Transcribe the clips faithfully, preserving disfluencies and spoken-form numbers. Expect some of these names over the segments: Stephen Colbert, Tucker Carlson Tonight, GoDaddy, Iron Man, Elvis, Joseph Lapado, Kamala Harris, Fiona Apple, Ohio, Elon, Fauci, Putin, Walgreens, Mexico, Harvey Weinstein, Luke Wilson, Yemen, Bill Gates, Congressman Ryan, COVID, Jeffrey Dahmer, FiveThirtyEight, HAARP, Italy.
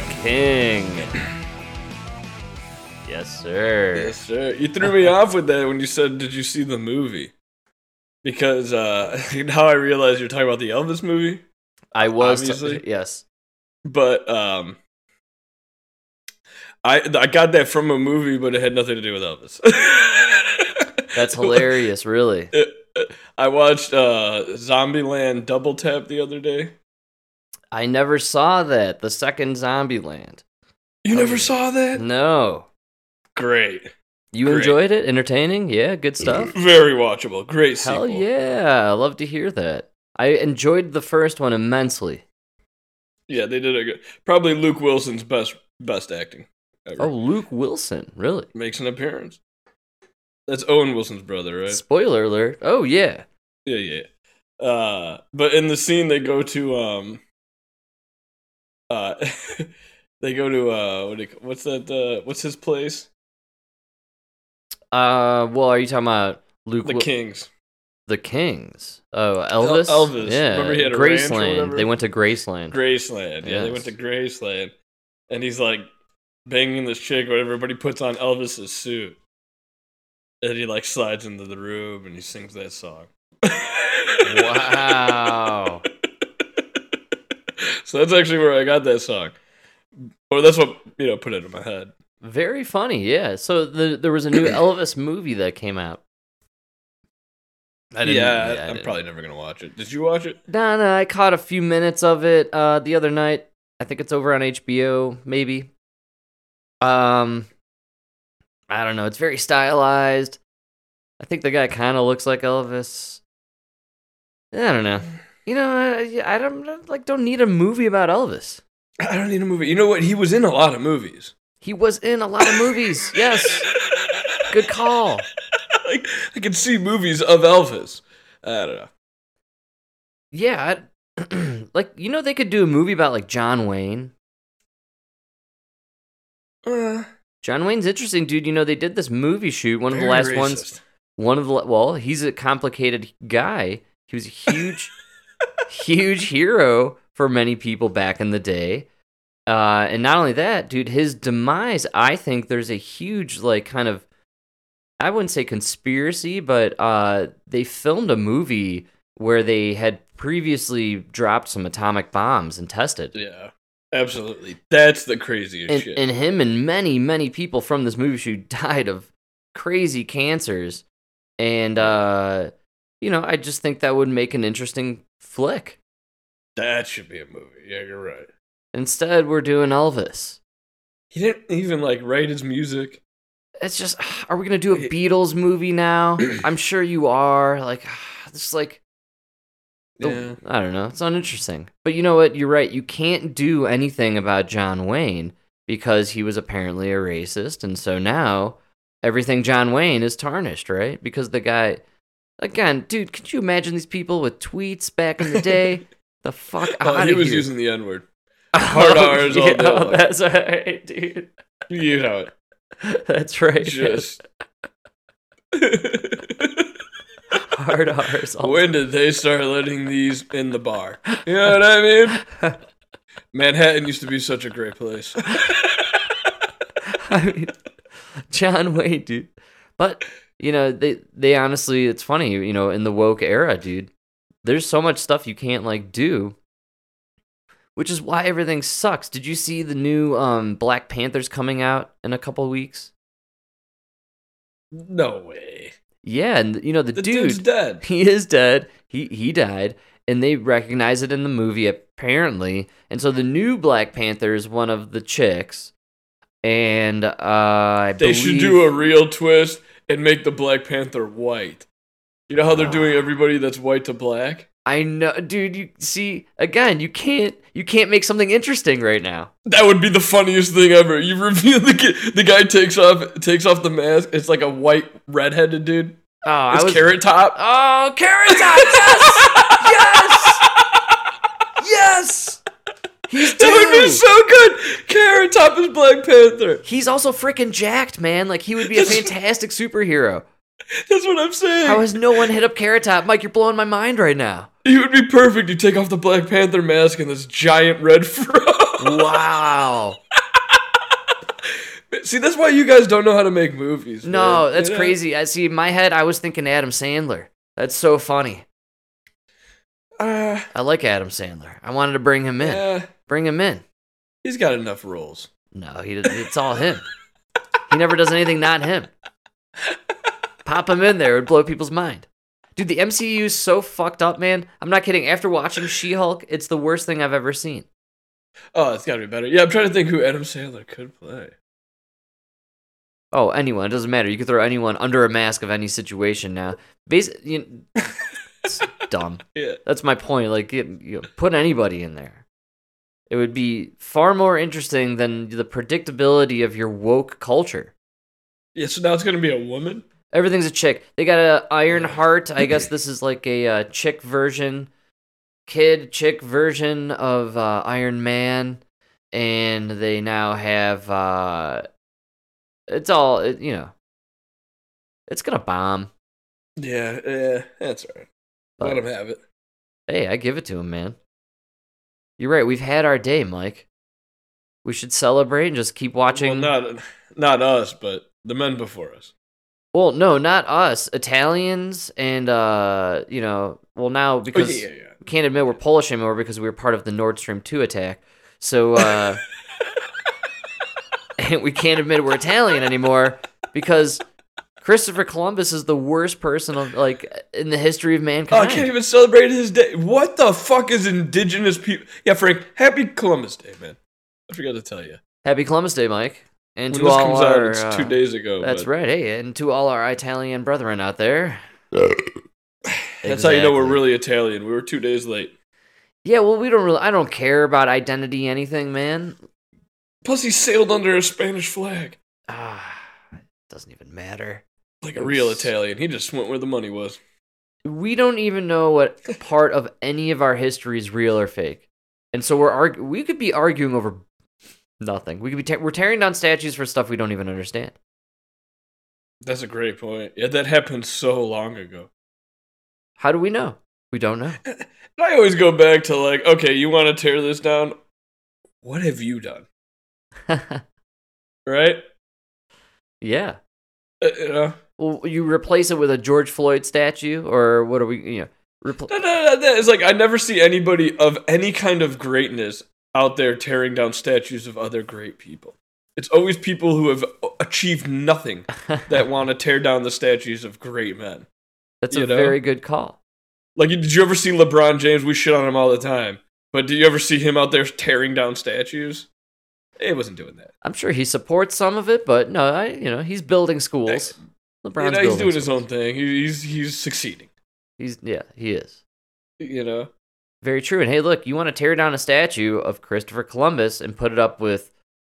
the king. Yes, sir. Yes, sir. You threw me off with that when you said, did you see the movie? Because uh, now I realize you're talking about the Elvis movie. I was, obviously. T- yes. But um, I I got that from a movie, but it had nothing to do with Elvis. That's hilarious, really. It, it, I watched uh, Zombieland Double Tap the other day. I never saw that. The second Zombieland. You never okay. saw that? No. Great. You Great. enjoyed it? Entertaining? Yeah, good stuff? Very watchable. Great sequel. Hell yeah. I love to hear that. I enjoyed the first one immensely. Yeah, they did a good... Probably Luke Wilson's best best acting ever. Oh, Luke Wilson. Really? Makes an appearance. That's Owen Wilson's brother, right? Spoiler alert. Oh, yeah. Yeah, yeah. Uh, but in the scene, they go to... um. Uh, they go to uh, what do you, what's that? Uh, what's his place? Uh, well, are you talking about Luke? The L- Kings. The Kings. Oh, Elvis. El- Elvis. Yeah. Remember he had a Graceland. They went to Graceland. Graceland. Yeah, yes. They went to Graceland, and he's like banging this chick, where everybody puts on Elvis's suit, and he like slides into the room and he sings that song. Wow. So that's actually where I got that song. Or that's what, you know, put it in my head. Very funny, yeah. So the, there was a new Elvis movie that came out. I didn't, yeah, yeah I I'm didn't. probably never going to watch it. Did you watch it? No, no, I caught a few minutes of it uh, the other night. I think it's over on H B O, maybe. Um, I don't know. It's very stylized. I think the guy kind of looks like Elvis. I don't know. You know, I, I don't like. Don't need a movie about Elvis. I don't need a movie. You know what? He was in a lot of movies. He was in a lot of movies. Yes. Good call. I, I can see movies of Elvis. I don't know. Yeah, I, like you know, they could do a movie about like John Wayne. Uh, John Wayne's interesting, dude. You know, they did this movie shoot. One of the last racist. ones. One of the well, he's a complicated guy. He was a huge. Huge hero for many people back in the day. Uh, and not only that, dude, his demise, I think there's a huge, like, kind of, I wouldn't say conspiracy, but uh, they filmed a movie where they had previously dropped some atomic bombs and tested. Yeah, absolutely. That's the craziest and, shit. And him and many, many people from this movie shoot died of crazy cancers. And, uh... you know, I just think that would make an interesting flick. That should be a movie. Yeah, you're right. Instead, we're doing Elvis. He didn't even, like, write his music. It's just, are we going to do a Beatles movie now? I'm sure you are. Like, it's like, yeah. I don't know. It's uninteresting. But you know what? You're right. You can't do anything about John Wayne because he was apparently a racist. And so now everything John Wayne is tarnished, right? Because the guy... Again, dude, could you imagine these people with tweets back in the day? The fuck out of here. He was using the N-word. Hard oh, R's all day. Oh, that's right, dude. You know it. That's right. Just. Hard R's all When did they start letting these in the bar? You know what I mean? Manhattan used to be such a great place. I mean, John Wayne, dude. But... You know, they, they honestly, it's funny, you know, in the woke era, dude, there's so much stuff you can't, like, do, which is why everything sucks. Did you see the new um, Black Panther's coming out in a couple of weeks? No way. Yeah, and, you know, the, the dude, dude's dead. He is dead. He, he died, and they recognize it in the movie, apparently, and so the new Black Panther is one of the chicks, and uh, I they believe... They should do a real twist. And make the Black Panther white. You know how they're doing everybody that's white to black? I know, dude, you see, again, you can't you can't make something interesting right now. That would be the funniest thing ever. You reveal the kid, the guy takes off takes off the mask. It's like a white redheaded dude. Oh, it's I was, Carrot Top. Oh, Carrot Top. Yes! Yes! Yes! He's dead. That would be so good. Carrot Top is Black Panther. He's also freaking jacked, man. Like, he would be a fantastic superhero. That's what I'm saying. How has no one hit up Carrot Top? Mike, you're blowing my mind right now. He would be perfect. You take off the Black Panther mask and this giant red fro. Wow. See, that's why you guys don't know how to make movies. Man. No, that's you know? crazy. I see. In my head, I was thinking Adam Sandler. That's so funny. Uh, I like Adam Sandler. I wanted to bring him in. Uh, bring him in. He's got enough roles. No, he. It's all him. He never does anything not him. Pop him in there; it would blow people's mind. Dude, the M C U is so fucked up, man. I'm not kidding. After watching She-Hulk, it's the worst thing I've ever seen. Oh, it's got to be better. Yeah, I'm trying to think who Adam Sandler could play. Oh, anyone. It doesn't matter. You can throw anyone under a mask of any situation now. Basically, you know, it's dumb. Yeah. That's my point. Like, it, you know, put anybody in there. It would be far more interesting than the predictability of your woke culture. Yeah, so now it's going to be a woman? Everything's a chick. They got an Iron Heart. I guess this is like a uh, chick version, kid chick version of uh, Iron Man. And they now have... Uh, It's all, it, you know, it's going to bomb. Yeah, yeah, that's right. But, let him have it. Hey, I give it to him, man. You're right. We've had our day, Mike. We should celebrate and just keep watching. Well, not, not us, but the men before us. Well, no, not us. Italians and, uh, you know, well, now because oh, yeah, yeah, yeah. we can't admit we're Polish anymore because we were part of the Nord Stream two attack. So, uh... we can't admit we're Italian anymore because Christopher Columbus is the worst person of, like, in the history of mankind. Oh, I can't even celebrate his day. What the fuck is indigenous people? Yeah, Frank, happy Columbus Day, man. I forgot to tell you. Happy Columbus Day, Mike. And when to this all comes our, out, it's uh, two days ago. That's but... right. Hey, and to all our Italian brethren out there. Exactly. That's how you know we're really Italian. We were two days late. Yeah, well, we don't really. I don't care about identity, anything, man. Plus, he sailed under a Spanish flag. Ah, it doesn't even matter. Like a real Italian. He just went where the money was. We don't even know what part of any of our history is real or fake. And so we're argu- we could be arguing over nothing. We could be ta- we're tearing down statues for stuff we don't even understand. That's a great point. Yeah, that happened so long ago. How do we know? We don't know. I always go back to like, okay, you want to tear this down? What have you done? Right? Yeah. Uh, you know. Well, you replace it with a George Floyd statue, or what are we? You know, repl- no, no, no, no. It's like I never see anybody of any kind of greatness out there tearing down statues of other great people. It's always people who have achieved nothing that want to tear down the statues of great men. That's you a know? very good call. Like, did you ever see LeBron James? We shit on him all the time, but do you ever see him out there tearing down statues? It wasn't doing that. I'm sure he supports some of it, but no, I, you know, he's building schools. LeBron's yeah, he's doing schools. his own thing. He's he's succeeding. He's yeah, he is. You know, very true. And hey, look, you want to tear down a statue of Christopher Columbus and put it up with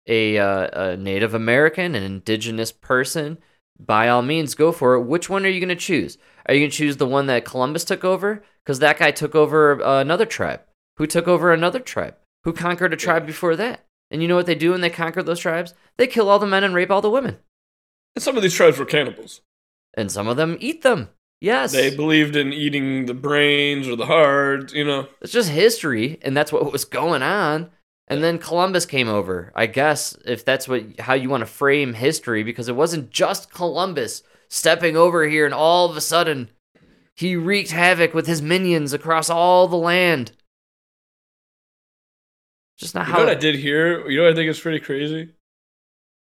a, uh, a Native American, an indigenous person? By all means, go for it. Which one are you going to choose? Are you going to choose the one that Columbus took over? Because that guy took over uh, another tribe. Who took over another tribe? Who conquered a tribe before that? And you know what they do when they conquer those tribes? They kill all the men and rape all the women. And some of these tribes were cannibals. And some of them eat them. Yes. They believed in eating the brains or the heart, you know. It's just history, and that's what was going on. And then Columbus came over, I guess, if that's what how you want to frame history, because it wasn't just Columbus stepping over here and all of a sudden he wreaked havoc with his minions across all the land. Just not you how know what it, I did here. You know what I think is pretty crazy.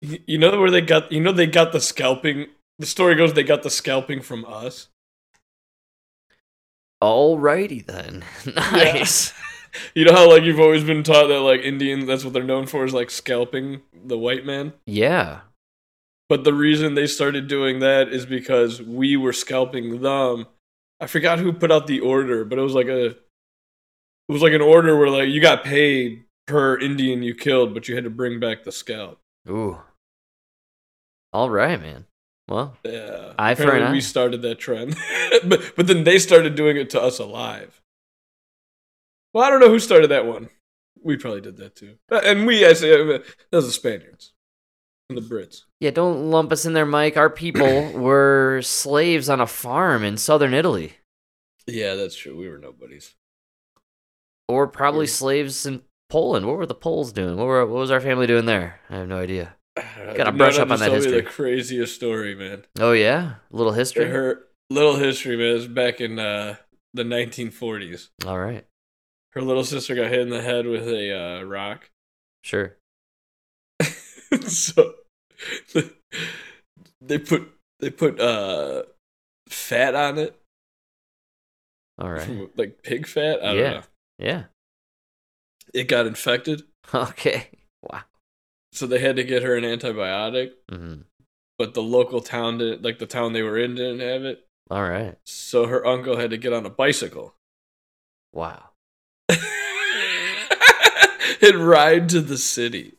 You know where they got. You know they got the scalping. The story goes they got the scalping from us. Alrighty then, nice. Yeah. You know how like you've always been taught that like Indians, that's what they're known for is like scalping the white man. Yeah. But the reason they started doing that is because we were scalping them. I forgot who put out the order, but it was like a. It was like an order where like you got paid. Per Indian you killed, but you had to bring back the scalp. Ooh. All right, man. Well, yeah. Eye for an eye. We started that trend. but, but then they started doing it to us alive. Well, I don't know who started that one. We probably did that too. And we, I say, that was the Spaniards and the Brits. Yeah, don't lump us in there, Mike. Our people were slaves on a farm in southern Italy. Yeah, that's true. We were nobodies. Or probably yeah. slaves in Poland. What were the Poles doing? What were what was our family doing there? I have no idea. Got to brush up on that history. The craziest story, man. Oh yeah, a little history. Her little history, man. It was back in uh, the nineteen forties. All right. Her little sister got hit in the head with a uh, rock. Sure. So they put they put uh, fat on it. All right. Like pig fat. I yeah. don't know. Yeah. It got infected. Okay. Wow. So they had to get her an antibiotic, mm-hmm. but the local town didn't, like the town they were in, didn't have it. All right. So her uncle had to get on a bicycle. Wow. And ride to the city.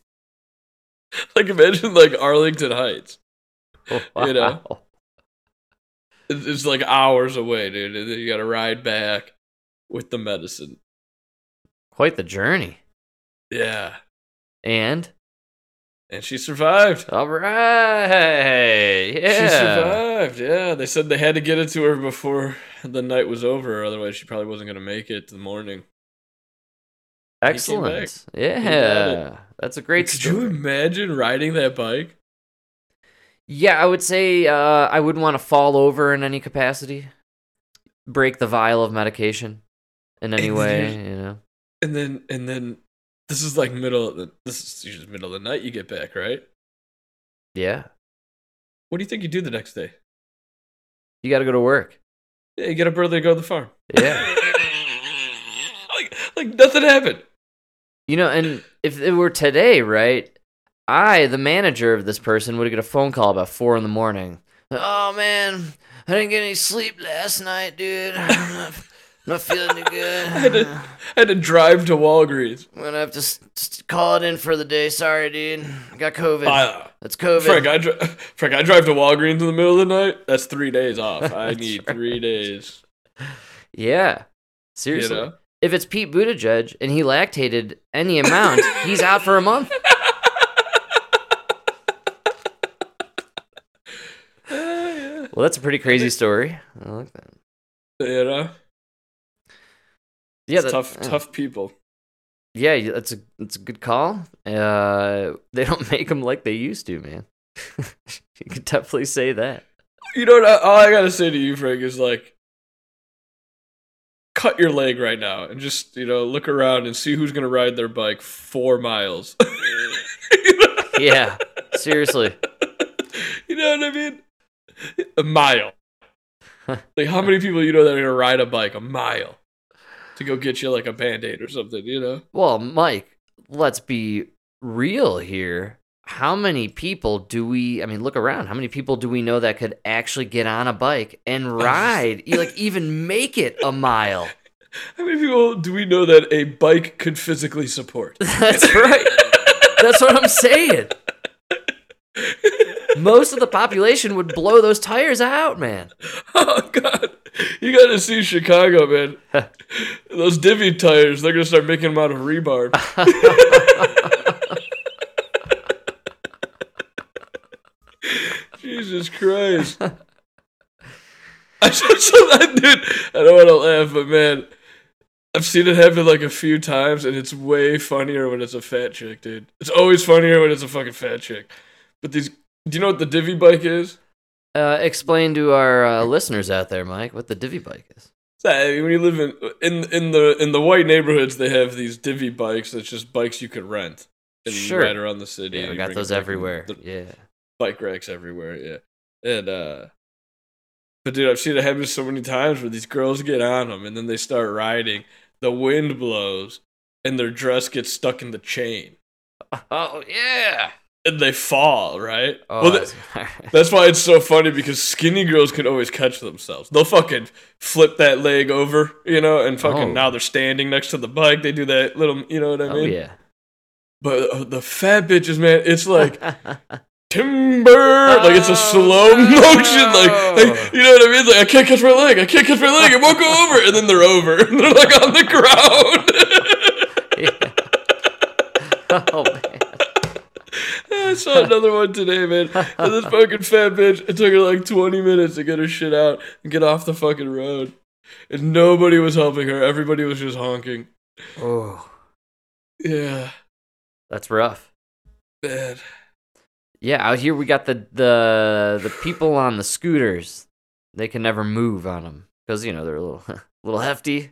Like imagine like Arlington Heights. Oh, wow. You know, it's like hours away, dude. And then you got to ride back with the medicine. Quite the journey. Yeah. And? And she survived. All right. Yeah. She survived. Yeah. They said they had to get it to her before the night was over. Otherwise, she probably wasn't going to make it to the morning. Excellent. Yeah. That's a great story. Could you imagine riding that bike? Yeah, I would say uh, I wouldn't want to fall over in any capacity. Break the vial of medication in any way, you know. And then, and then, this is like middle of the, this is middle of the night you get back, right? Yeah. What do you think you do the next day? You got to go to work. Yeah, you get up early to go to the farm. Yeah. like, like nothing happened. You know, and if it were today, right, I, the manager of this person, would get a phone call about four in the morning. Oh, man, I didn't get any sleep last night, dude. Not feeling too good. I had, to, I had to drive to Walgreens. I'm going to have to st- call it in for the day. Sorry, dude. I got COVID. Uh, that's COVID. Frank I, dri- Frank, I drive to Walgreens in the middle of the night. That's three days off. I need right. three days. Yeah. Seriously. You know? If it's Pete Buttigieg and he lactated any amount, he's out for a month. uh, yeah. Well, that's a pretty crazy story. I like that. You know? Yeah, that, tough, uh, tough people. Yeah, that's a that's a good call. Uh, they don't make them like they used to, man. You could definitely say that. You know what? I, all I gotta say to you, Frank, is like, cut your leg right now and just you know look around and see who's gonna ride their bike four miles. Yeah, seriously. You know what I mean? A mile. Like how many people you know that are gonna ride a bike a mile? To go get you like a Band-Aid or something, you know? Well, Mike, let's be real here. How many people do we, I mean, look around. How many people do we know that could actually get on a bike and ride, like even make it a mile? How many people do we know that a bike could physically support? That's right. That's what I'm saying. Most of the population would blow those tires out, man. Oh, God. You got to see Chicago, man. Those Divvy tires, they're going to start making them out of rebar. Jesus Christ. I just saw that, dude. I don't want to laugh, but man, I've seen it happen like a few times, and it's way funnier when it's a fat chick, dude. It's always funnier when it's a fucking fat chick. But these, do you know what the Divvy bike is? Uh, explain to our uh, listeners out there, Mike, what the Divvy bike is. I mean, when you live in, in in the in the white neighborhoods, they have these Divvy bikes. That's just bikes you could rent and sure. ride around the city. Yeah, we got those everywhere. The, yeah, bike racks everywhere. Yeah, and uh, but dude, I've seen it happen so many times where these girls get on them and then they start riding. The wind blows and their dress gets stuck in the chain. Oh yeah. And they fall, right? Oh, well, that's, that's why it's so funny, because skinny girls can always catch themselves. They'll fucking flip that leg over, you know, and fucking oh. now they're standing next to the bike. They do that little, you know what I mean? Oh, yeah. But the fat bitches, man, it's like timber. Like, it's a slow oh, motion. Like, like, you know what I mean? Like, I can't catch my leg. I can't catch my leg. It won't go over. And then they're over. And they're, like, on the ground. Yeah. Oh, man. I saw another one today, man. And this fucking fat bitch, it took her like twenty minutes to get her shit out and get off the fucking road. And nobody was helping her. Everybody was just honking. Oh. Yeah. That's rough. Bad. Yeah, out here we got the the the people on the scooters. They can never move on them because, you know, they're a little a little hefty.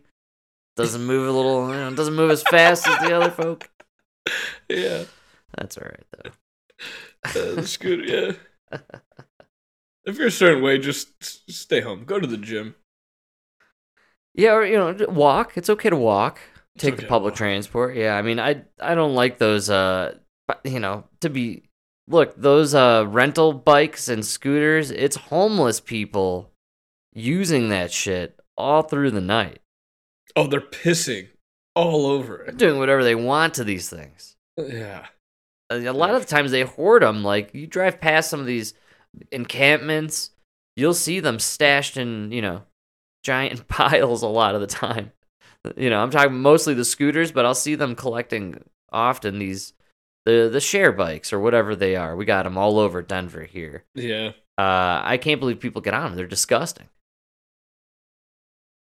Doesn't move a little. You know, doesn't move as fast as the other folk. Yeah, that's all right though. Uh, the scooter, yeah. If you're a certain way, just stay home. Go to the gym. Yeah, or, you know, walk. It's okay to walk. Take okay the public transport. Yeah, I mean, I I don't like those. Uh, you know, to be look those uh rental bikes and scooters. It's homeless people using that shit all through the night. Oh, they're pissing all over it. They're doing whatever they want to these things. Yeah. A lot of the times they hoard them. Like, you drive past some of these encampments, you'll see them stashed in, you know, giant piles a lot of the time. You know, I'm talking mostly the scooters, but I'll see them collecting often these, the, the share bikes or whatever they are. We got them all over Denver here. Yeah. Uh, I can't believe people get on them. They're disgusting.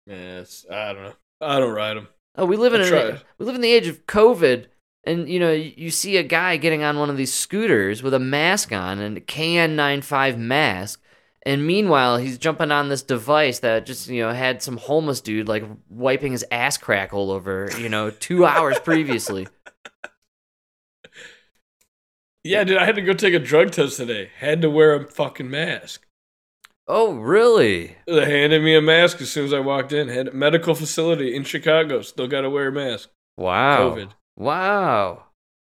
Yes, I don't know. I don't ride them. Oh, we live in an, we live in the age of COVID, and you know you see a guy getting on one of these scooters with a mask on and a K N ninety-five mask, and meanwhile he's jumping on this device that just you know had some homeless dude like wiping his ass crack all over you know two hours previously. Yeah, dude, I had to go take a drug test today. Had to wear a fucking mask. Oh, really? They handed me a mask as soon as I walked in. Had a medical facility in Chicago. Still got to wear a mask. Wow. COVID. Wow.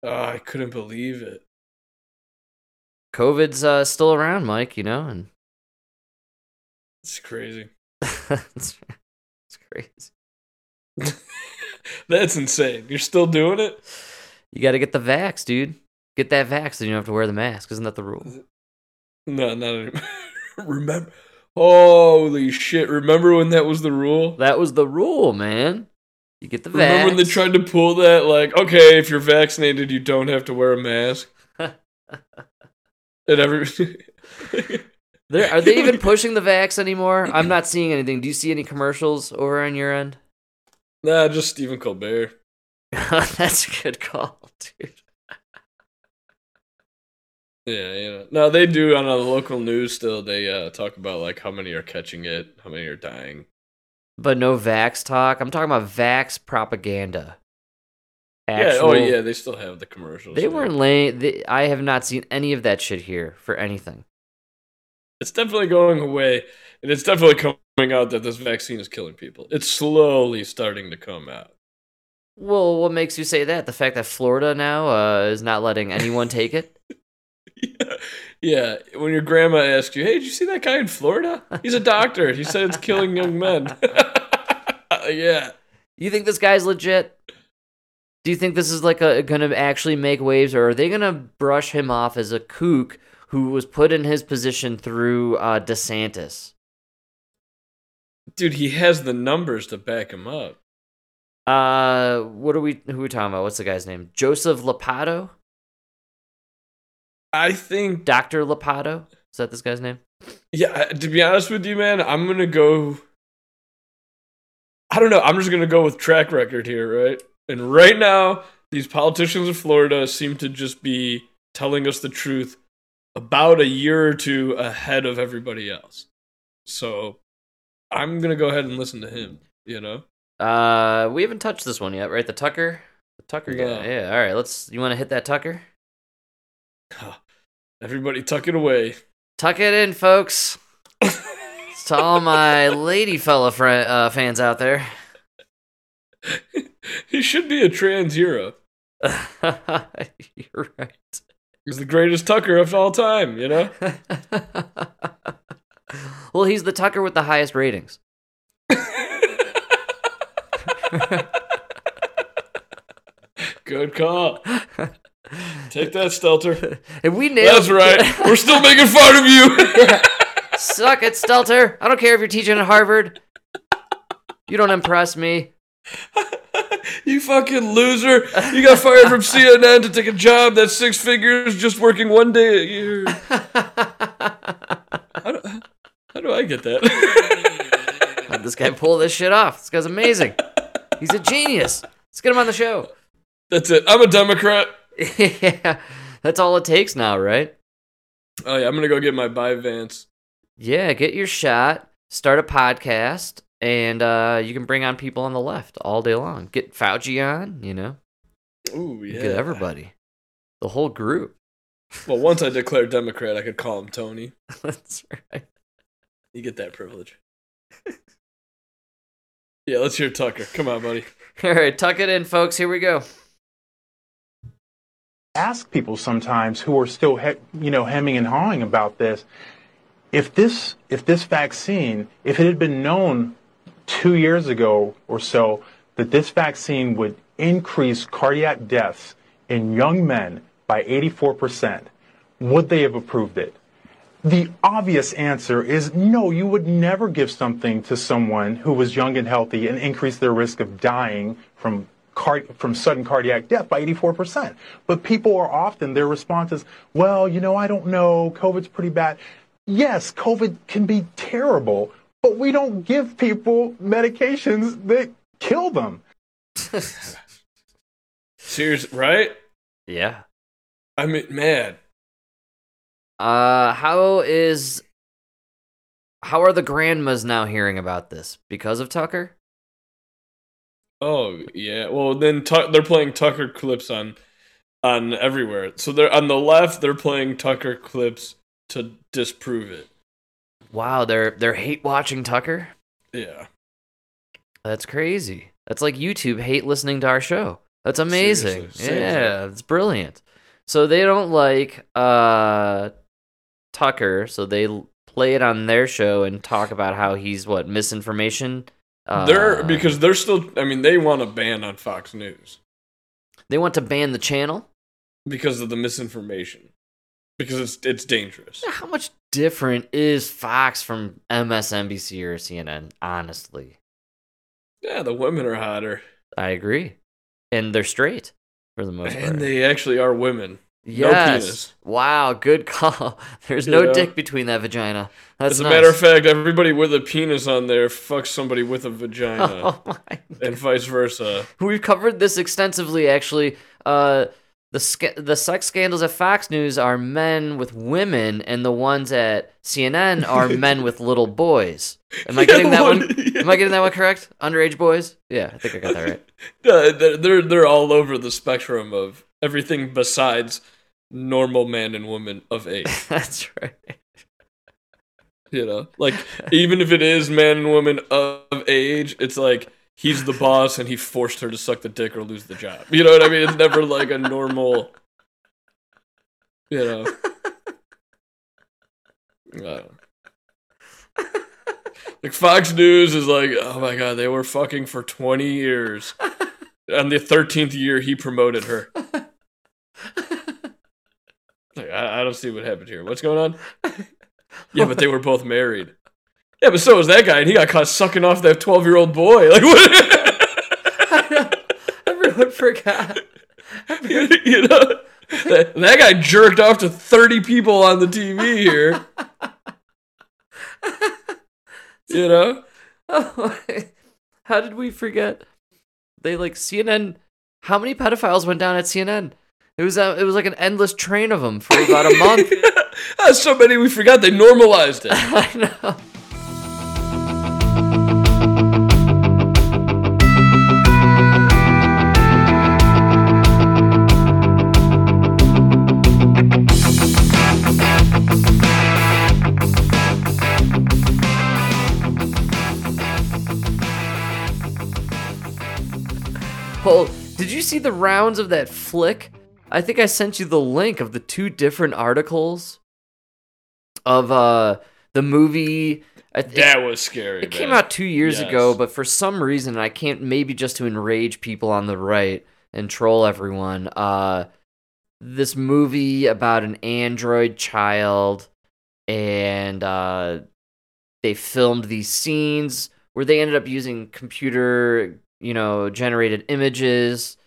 Oh, I couldn't believe it. COVID's uh, still around, Mike, you know? and It's crazy. it's, it's crazy. That's insane. You're still doing it? You got to get the vax, dude. Get that vax, then you don't have to wear the mask. Isn't that the rule? No, not anymore. Remember, holy shit! Remember when that was the rule? That was the rule, man. You get the vax. Remember when they tried to pull that? Like, okay, if you're vaccinated, you don't have to wear a mask. And every there, are they even pushing the vax anymore? I'm not seeing anything. Do you see any commercials over on your end? Nah, just Stephen Colbert. That's a good call, dude. Yeah, you know. No, they do on the local news still. They uh, talk about like how many are catching it, how many are dying. But no vax talk. I'm talking about vax propaganda. Actual, yeah, oh yeah, they still have the commercials. They there. weren't laying. They, I have not seen any of that shit here for anything. It's definitely going away, and it's definitely coming out that this vaccine is killing people. It's slowly starting to come out. Well, what makes you say that? The fact that Florida now uh, is not letting anyone take it? Yeah. yeah, when your grandma asks you, hey, did you see that guy in Florida? He's a doctor. He said it's killing young men. Yeah. You think this guy's legit? Do you think this is like a going to actually make waves, or are they going to brush him off as a kook who was put in his position through uh, DeSantis? Dude, he has the numbers to back him up. Uh, what are we, who are we talking about? What's the guy's name? Joseph Lapado? I think Doctor Lapado, is that this guy's name? Yeah, to be honest with you, man, I'm gonna go. I don't know. I'm just gonna go with track record here, right? And right now, these politicians in Florida seem to just be telling us the truth about a year or two ahead of everybody else. So I'm gonna go ahead and listen to him. You know, uh, we haven't touched this one yet, right? The Tucker, the Tucker guy. No. Yeah. All right. Let's. You want to hit that Tucker? Huh. Everybody tuck it away. Tuck it in, folks. To all my lady fella friend, uh, fans out there. He should be a trans hero. You're right. He's the greatest Tucker of all time, you know? Well, he's the Tucker with the highest ratings. Good call. Take that, Stelter. And we nailed That's right. We're still making fun of you. Yeah. Suck it, Stelter. I don't care if you're teaching at Harvard. You don't impress me. You fucking loser. You got fired from C N N to take a job that's six figures just working one day a year. How do, how do I get that? How'd this guy pull this shit off? This guy's amazing. He's a genius. Let's get him on the show. That's it. I'm a Democrat. Yeah, that's all it takes now, right? Oh, yeah, I'm going to go get my Vyvanse. Yeah, get your shot, start a podcast, and uh, you can bring on people on the left all day long. Get Fauci on, you know? Ooh, yeah. Get everybody. The whole group. Well, once I declare Democrat, I could call him Tony. That's right. You get that privilege. Yeah, let's hear Tucker. Come on, buddy. All right, tuck it in, folks. Here we go. Ask people sometimes who are still, he- you know, hemming and hawing about this. If this, if this vaccine, if it had been known two years ago or so that this vaccine would increase cardiac deaths in young men by eighty-four percent, would they have approved it? The obvious answer is no, you would never give something to someone who was young and healthy and increase their risk of dying from Card- from sudden cardiac death by eighty-four percent. But people are often, their response is, well, you know, I don't know, COVID's pretty bad. Yes, COVID can be terrible, but we don't give people medications that kill them. Seriously, right? Yeah. I mean, man. Uh, how is, how are the grandmas now hearing about this? Because of Tucker? Oh yeah, well then tu- they're playing Tucker clips on, on everywhere. So they're on the left. They're playing Tucker clips to disprove it. Wow, they're they're hate watching Tucker. Yeah, that's crazy. That's like YouTube hate listening to our show. That's amazing. Seriously, yeah, it's brilliant. So they don't like uh, Tucker, so they play it on their show and talk about how he's what misinformation. Uh, they're because they're still. I mean, they want to ban on Fox News. They want to ban the channel because of the misinformation. Because it's it's dangerous. How much different is Fox from M S N B C or C N N? Honestly, yeah, the women are hotter. I agree, and they're straight for the most part. And they actually are women. Yes. No penis. Wow, good call. There's no yeah. dick between that vagina. That's As a nice. matter of fact, everybody with a penis on there fucks somebody with a vagina. Oh my God. And vice versa. We've covered this extensively, actually. Uh, the sc- the sex scandals at Fox News are men with women, and the ones at C N N are men with little boys. Am I getting yeah, that one? one? Yeah. Am I getting that one correct? Underage boys? Yeah, I think I got that right. No, they're they're all over the spectrum of everything besides normal man and woman of age. That's right. You know, like, even if it is man and woman of age, it's like he's the boss and he forced her to suck the dick or lose the job. You know what I mean? It's never like a normal, you know. Uh, like, Fox News is like, oh my God, they were fucking for twenty years. On the thirteenth year, he promoted her. Like, I, I don't see what happened here. What's going on? Yeah, but they were both married. Yeah, but so was that guy, and he got caught sucking off that twelve-year-old boy. Like, what? Everyone forgot. Everyone... You know, that, that guy jerked off to thirty people on the T V here. You know? Oh, how did we forget? They, like, C N N... How many pedophiles went down at C N N? It was a, it was like an endless train of them for about a month. Yeah. So many we forgot they normalized it. I know. Well, did you see the rounds of that flick? I think I sent you the link of the two different articles of uh, the movie. That was scary. It man. came out two years yes. ago, but for some reason, I can't, maybe just to enrage people on the right and troll everyone, uh, this movie about an android child, and uh, they filmed these scenes where they ended up using computer, you know, generated images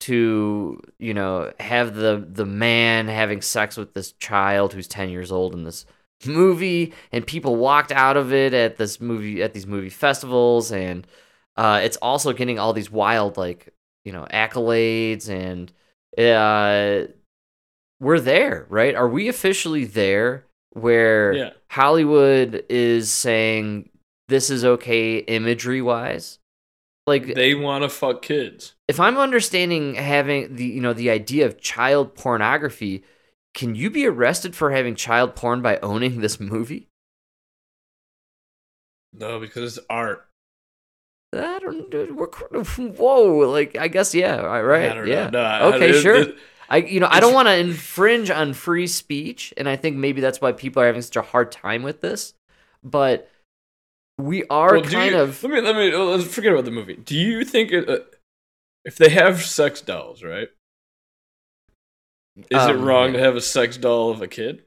to, you know, have the, the man having sex with this child who's ten years old in this movie, and people walked out of it at this movie, at these movie festivals. And, uh, it's also getting all these wild, like, you know, accolades, and uh, we're there, right? Are we officially there where yeah. Hollywood is saying this is okay imagery-wise? Like, they want to fuck kids. If I'm understanding having the, you know, the idea of child pornography, can you be arrested for having child porn by owning this movie? No, because it's art. I don't. We're whoa. Like, I guess yeah. Right. I don't yeah. Know, no, okay. I, sure. It, it, I you know I don't want to infringe on free speech, and I think maybe that's why people are having such a hard time with this. But we are well, kind you, of. Let me let me let's forget about the movie. Do you think it, uh, if they have sex dolls, right? Is um, it wrong to have a sex doll of a kid?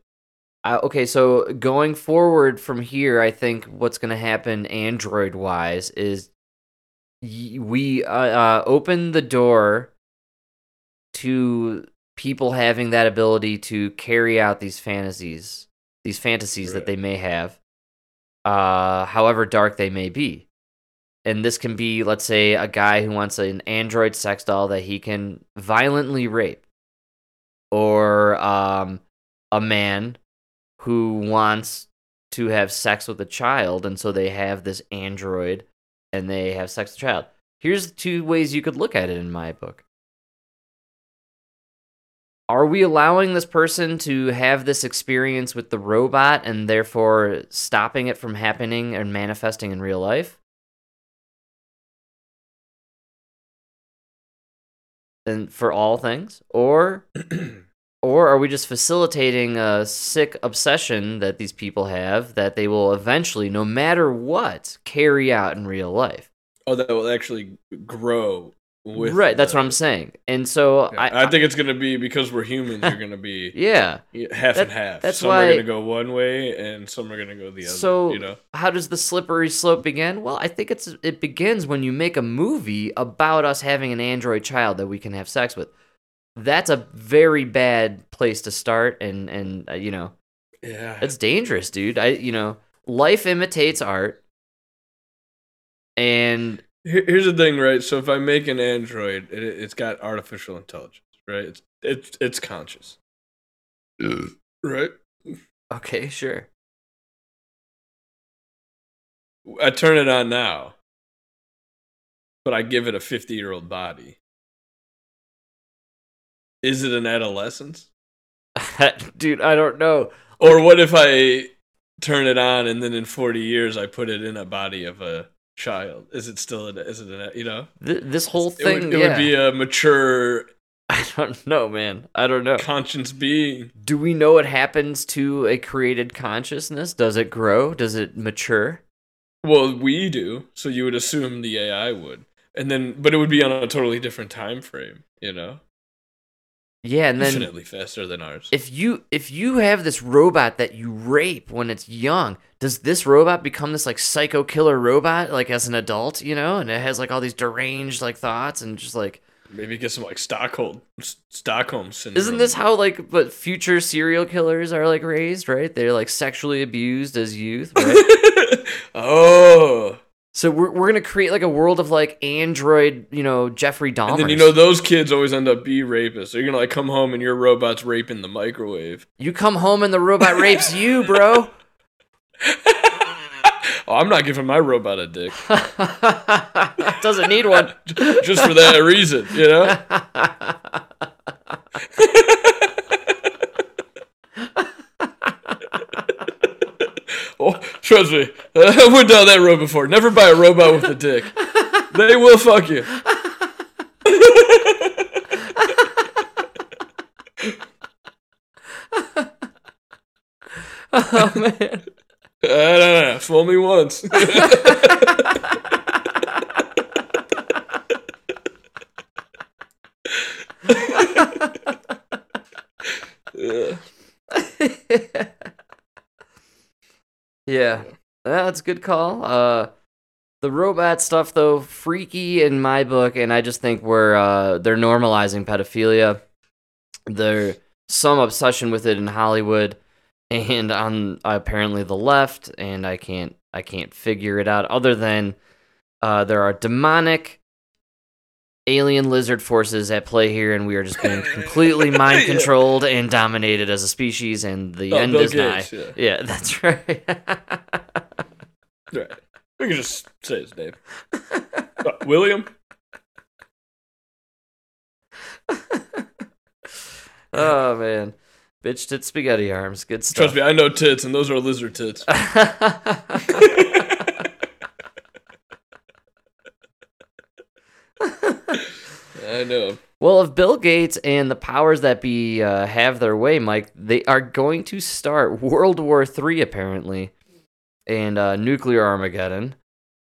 Uh, okay, so going forward from here, I think what's going to happen, Android-wise, is we uh, uh, open the door to people having that ability to carry out these fantasies, these fantasies right. that they may have, uh, however dark they may be. And this can be, let's say, a guy who wants an android sex doll that he can violently rape, or um, a man who wants to have sex with a child, and so they have this android and they have sex with a child. Here's the two ways you could look at it in my book. Are we allowing this person to have this experience with the robot and therefore stopping it from happening and manifesting in real life? And for all things? Or or are we just facilitating a sick obsession that these people have that they will eventually, no matter what, carry out in real life? Oh, that will actually grow with... Right, that's the, what I'm saying. And so... Yeah, I, I think it's going to be, because we're humans, you're going to be yeah, half that, and half. That's some why, are going to go one way and some are going to go the other. So you know? How does the slippery slope begin? Well, I think it's it begins when you make a movie about us having an android child that we can have sex with. That's a very bad place to start, and and uh, you know, yeah, it's dangerous, dude. I you know, life imitates art, and here's the thing, right? So if I make an android, it, it's got artificial intelligence, right? It's it's it's conscious, right? Okay, sure. I turn it on now, but I give it a fifty-year-old body. Is it an adolescence? Dude, I don't know. Or what if I turn it on and then in forty years I put it in a body of a child? Is it still an, is it an, you know? Th- this whole thing, It, would, it yeah. would be a mature... I don't know, man. I don't know. Conscious being. Do we know what happens to a created consciousness? Does it grow? Does it mature? Well, we do. So you would assume the A I would. And then, but it would be on a totally different time frame, you know? Yeah, and then definitely faster than ours. If you if you have this robot that you rape when it's young, does this robot become this like psycho killer robot like as an adult, you know? And it has like all these deranged like thoughts and just like maybe get some like Stockholm Stockholm syndrome. Isn't this how like but future serial killers are like raised, right? They're like sexually abused as youth, right? Oh. So we're we're gonna create like a world of like android, you know, Jeffrey Dahmer. And then you know those kids always end up be rapists. So you're gonna like come home and your robot's raping the microwave. You come home and the robot rapes you, bro. Oh, I'm not giving my robot a dick. Doesn't need one. Just for that reason, you know. Oh, trust me, I went down that road before. Never buy a robot with a dick. They will fuck you. Oh, man. I don't know. Fool me once. Yeah. Yeah, that's a good call. Uh, the robot stuff, though, freaky in my book, and I just think we're uh, they're normalizing pedophilia. There's some obsession with it in Hollywood, and on apparently the left, and I can't I can't figure it out. Other than uh, there are demonic alien lizard forces at play here, and we are just being completely mind controlled yeah. and dominated as a species, and the oh, end Bill is Gates, nigh. Yeah. yeah, that's right. Right. We can just say his name. uh, William? Oh, man. Bitch tits, spaghetti arms. Good stuff. Trust me, I know tits, and those are lizard tits. I know. Well, if Bill Gates and the powers that be uh, have their way, Mike, they are going to start World War Three, apparently, and uh, nuclear Armageddon.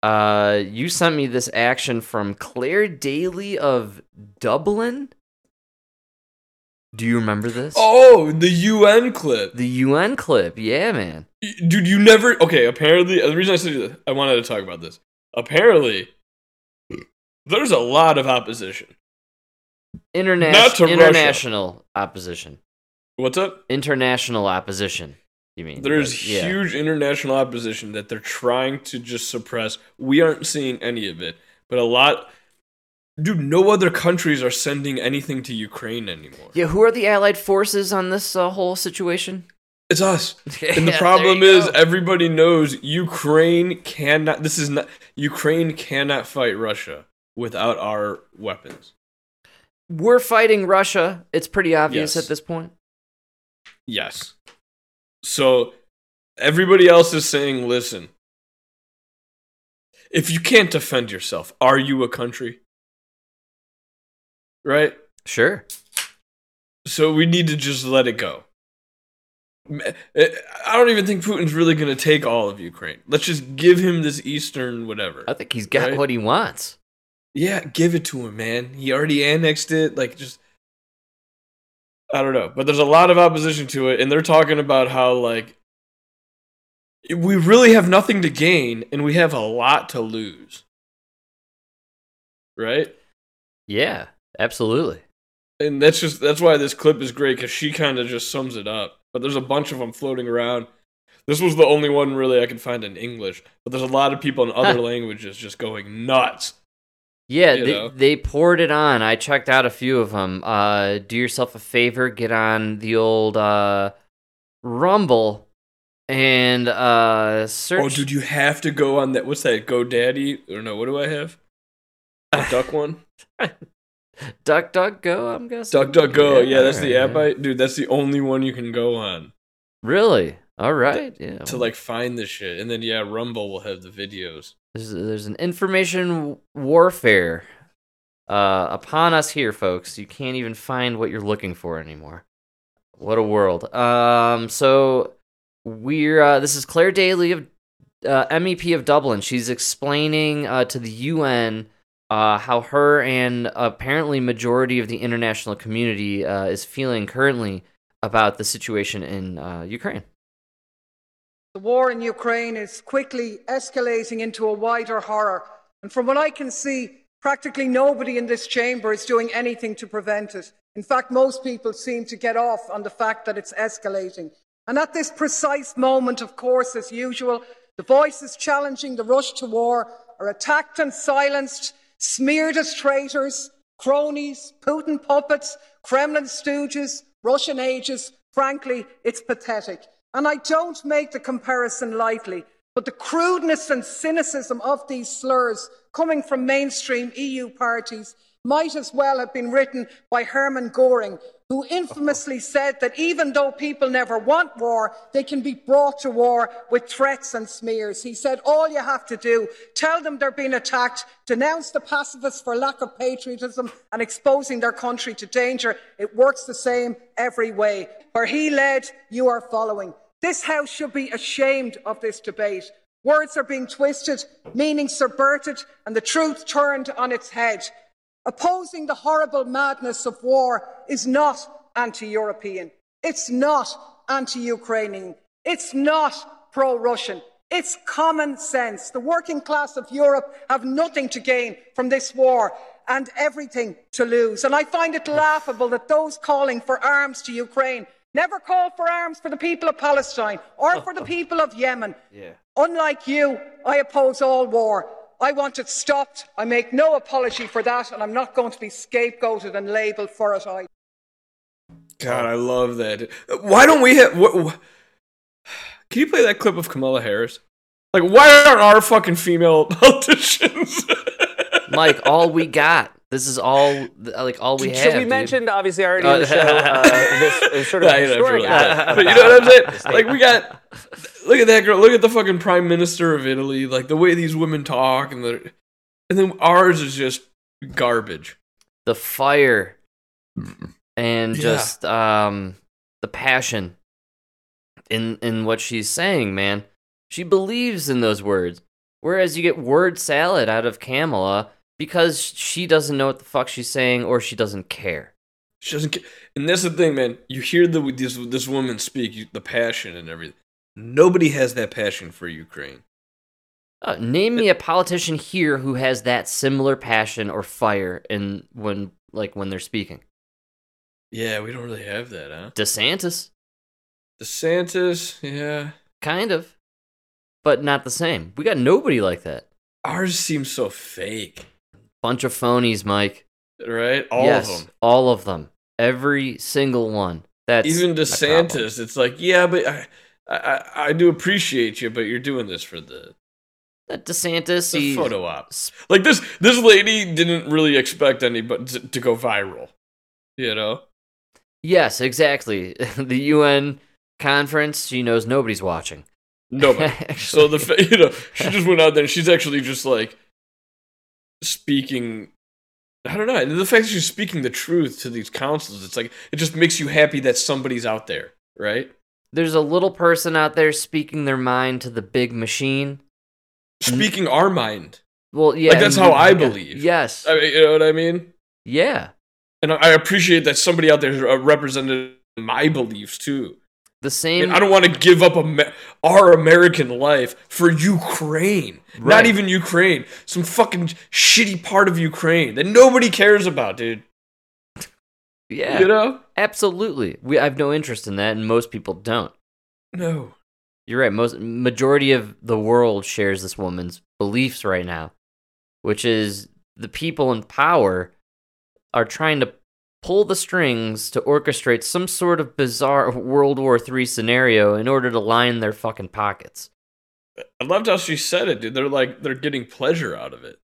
Uh, you sent me this action from Claire Daly of Dublin. Do you remember this? Oh, the U N clip. The U N clip, yeah, man. Dude, you never... Okay, apparently... The reason I said this, I wanted to talk about this. Apparently... There's a lot of opposition. International international opposition. What's up? International opposition, you mean? There's but, yeah. huge international opposition that they're trying to just suppress. We aren't seeing any of it, but a lot... Dude, no other countries are sending anything to Ukraine anymore. Yeah, who are the allied forces on this uh, whole situation? It's us. Yeah, and the problem is, go. everybody knows Ukraine cannot... This is not... Ukraine cannot fight Russia without our weapons. We're fighting Russia. It's pretty obvious yes. at this point. Yes. So everybody else is saying, listen, if you can't defend yourself, are you a country? Right? Sure. So we need to just let it go. I don't even think Putin's really going to take all of Ukraine. Let's just give him this Eastern whatever. I think he's got right? what he wants. Yeah, give it to him, man. He already annexed it. Like, just... I don't know. But there's a lot of opposition to it, and they're talking about how, like, we really have nothing to gain, and we have a lot to lose. Right? Yeah, absolutely. And that's just that's why this clip is great, because she kind of just sums it up. But there's a bunch of them floating around. This was the only one, really, I could find in English. But there's a lot of people in other huh. languages just going nuts. Yeah, you they know. they poured it on. I checked out a few of them. Uh, do yourself a favor, get on the old uh, Rumble and uh, search. Oh, dude, you have to go on that. What's that? GoDaddy? Or no, what do I have? The duck one? Duck, duck, go, I'm guessing. Duck, duck, go. Yeah, yeah that's right, the app. I, dude, that's the only one you can go on. Really? All right. To, yeah. to like find this shit. And then, yeah, Rumble will have the videos. There's, there's an information warfare uh, upon us here, folks. You can't even find what you're looking for anymore. What a world. Um, so we're uh, this is Claire Daly of uh, M E P of Dublin. She's explaining uh, to the U N uh, how her and apparently majority of the international community uh, is feeling currently about the situation in uh, Ukraine. The war in Ukraine is quickly escalating into a wider horror, and from what I can see, practically nobody in this chamber is doing anything to prevent it. In fact, most people seem to get off on the fact that it's escalating. And at this precise moment, of course, as usual, the voices challenging the rush to war are attacked and silenced, smeared as traitors, cronies, Putin puppets, Kremlin stooges, Russian ages. Frankly, it's pathetic. And I don't make the comparison lightly, but the crudeness and cynicism of these slurs coming from mainstream E U parties might as well have been written by Hermann Göring, who infamously said that even though people never want war, they can be brought to war with threats and smears. He said, all you have to do, tell them they're being attacked, denounce the pacifists for lack of patriotism and exposing their country to danger. It works the same every way. Where he led, you are following. This House should be ashamed of this debate. Words are being twisted, meaning subverted, and the truth turned on its head. Opposing the horrible madness of war is not anti-European. It's not anti-Ukrainian. It's not pro-Russian. It's common sense. The working class of Europe have nothing to gain from this war and everything to lose. And I find it laughable that those calling for arms to Ukraine never called for arms for the people of Palestine or for the people of Yemen. Yeah. Unlike you, I oppose all war. I want it stopped. I make no apology for that, and I'm not going to be scapegoated and labelled for it either. God, I love that. Why don't we have... What, what, can you play that clip of Kamala Harris? Like, why aren't our fucking female politicians... Mike, all we got. This is all, like, all we Should have. Should we dude. mentioned, obviously, already in the show, uh, this is sort of no, a story. But you know what I'm saying? Like, we got, look at that girl. Look at the fucking Prime Minister of Italy. Like, the way these women talk. And the, and then ours is just garbage. The fire. And yeah. just um, the passion in in what she's saying, man. She believes in those words. Whereas you get word salad out of Kamala because she doesn't know what the fuck she's saying, or she doesn't care. She doesn't care. And that's the thing, man. You hear the, this, this woman speak, you, the passion and everything. Nobody has that passion for Ukraine. Uh, name me a politician here who has that similar passion or fire in when, like, when they're speaking. Yeah, we don't really have that, huh? DeSantis. DeSantis, yeah. Kind of. But not the same. We got nobody like that. Ours seems so fake. Bunch of phonies, Mike. Right? All yes, of them. All of them. Every single one. That's even DeSantis. It's like, yeah, but I, I, I do appreciate you, but you're doing this for the that DeSantis the photo ops. Like this, this lady didn't really expect anybody to, to go viral. You know? Yes, exactly. The U N conference. She knows nobody's watching. Nobody. So the you know she just went out there and she's actually just like speaking. I don't know. And the fact that she's speaking the truth to these councils, it's like it just makes you happy that somebody's out there, right? There's a little person out there speaking their mind to the big machine, speaking our mind. Well, yeah, like that's how I believe. Yes, I mean, you know what I mean. Yeah, and I appreciate that somebody out there represented my beliefs too. The same. I don't want to give up Amer- our American life for Ukraine. Right. Not even Ukraine. Some fucking shitty part of Ukraine that nobody cares about, dude. Yeah. You know? Absolutely. We I have no interest in that, and most people don't. No. You're right. Most majority of the world shares this woman's beliefs right now, which is the people in power are trying to pull the strings to orchestrate some sort of bizarre World War Three scenario in order to line their fucking pockets. I loved how she said it, dude. They're like, they're getting pleasure out of it.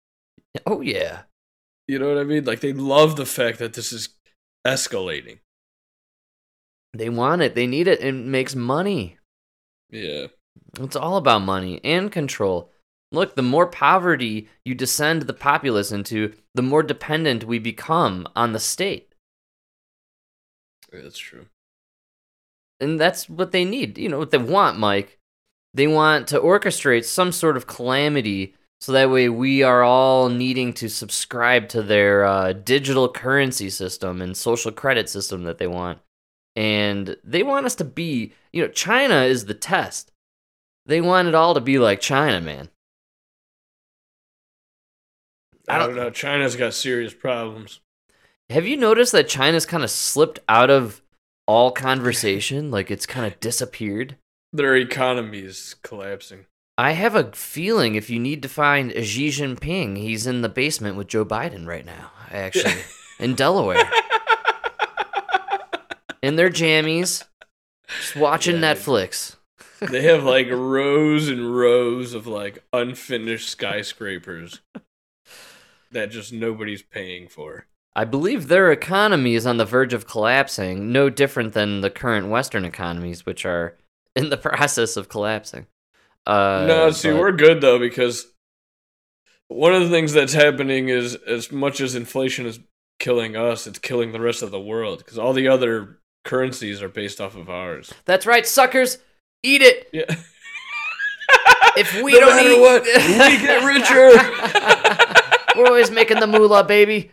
Oh, yeah. You know what I mean? Like, they love the fact that this is escalating. They want it. They need it. It makes money. Yeah. It's all about money and control. Look, the more poverty you descend the populace into, the more dependent we become on the state. Yeah, that's true. And that's what they need. You know what they want, Mike? They want to orchestrate some sort of calamity so that way we are all needing to subscribe to their uh, digital currency system and social credit system that they want. And they want us to be, you know, China is the test. They want it all to be like China, man. I don't, I don't know. China's got serious problems. Have you noticed that China's kind of slipped out of all conversation? Like, it's kind of disappeared? Their economy is collapsing. I have a feeling if you need to find Xi Jinping, he's in the basement with Joe Biden right now, actually, in Delaware. In their jammies, just watching yeah, Netflix. They have, like, rows and rows of, like, unfinished skyscrapers that just nobody's paying for. I believe their economy is on the verge of collapsing, no different than the current Western economies, which are in the process of collapsing. Uh, no, see, but... we're good, though, because one of the things that's happening is as much as inflation is killing us, it's killing the rest of the world, because all the other currencies are based off of ours. That's right, suckers! Eat it! Yeah. If we no don't matter eat... what, we get richer! We're always making the moolah, baby.